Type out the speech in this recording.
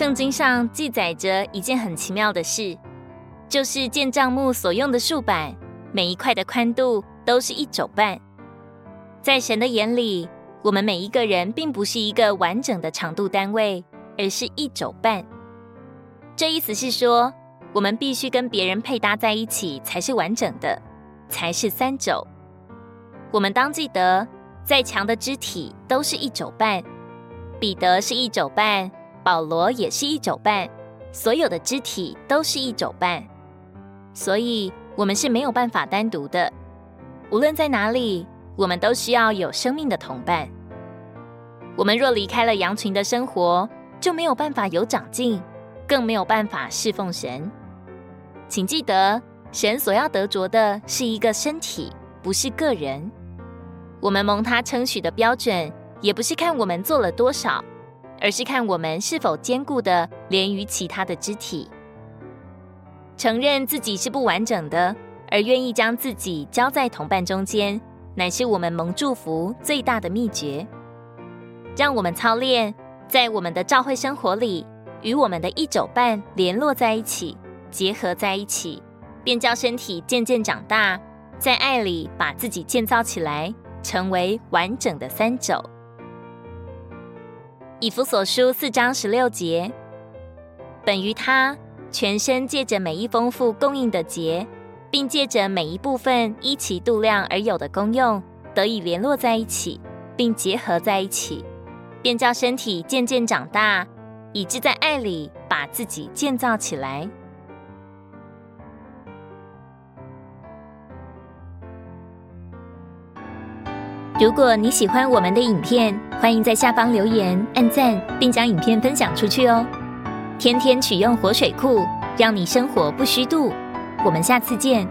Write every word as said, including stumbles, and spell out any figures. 圣经上记载着一件很奇妙的事，就是建帐幕所用的竖板，每一块的宽度都是一肘半。在神的眼里，我们每一个人并不是一个完整的长度单位，而是一肘半。这意思是说，我们必须跟别人配搭在一起才是完整的，才是三肘。我们当记得，再强的肢体都是一肘半，彼得是一肘半，保罗也是一肘半，所有的肢体都是一肘半。所以我们是没有办法单独的，无论在哪里，我们都需要有生命的同伴。我们若离开了羊群的生活，就没有办法有长进，更没有办法侍奉神。请记得，神所要得着的是一个身体，不是个人。我们蒙他称许的标准，也不是看我们做了多少，而是看我们是否坚固的连于其他的肢体。承认自己是不完整的，而愿意将自己交在同伴中间，乃是我们蒙祝福最大的秘诀。让我们操练，在我们的教会生活里，与我们的一肘半联络在一起，结合在一起，便叫身体渐渐长大，在爱里把自己建造起来，成为完整的三肘。以弗所书四章十六节，本于他，全身借着每一丰富供应的节，并借着每一部分依其度量而有的功用，得以联络在一起，并结合在一起，便叫身体渐渐长大，以致在爱里把自己建造起来。如果你喜欢我们的影片，欢迎在下方留言、按赞，并将影片分享出去哦。天天取用活水库，让你生活不虚度。我们下次见。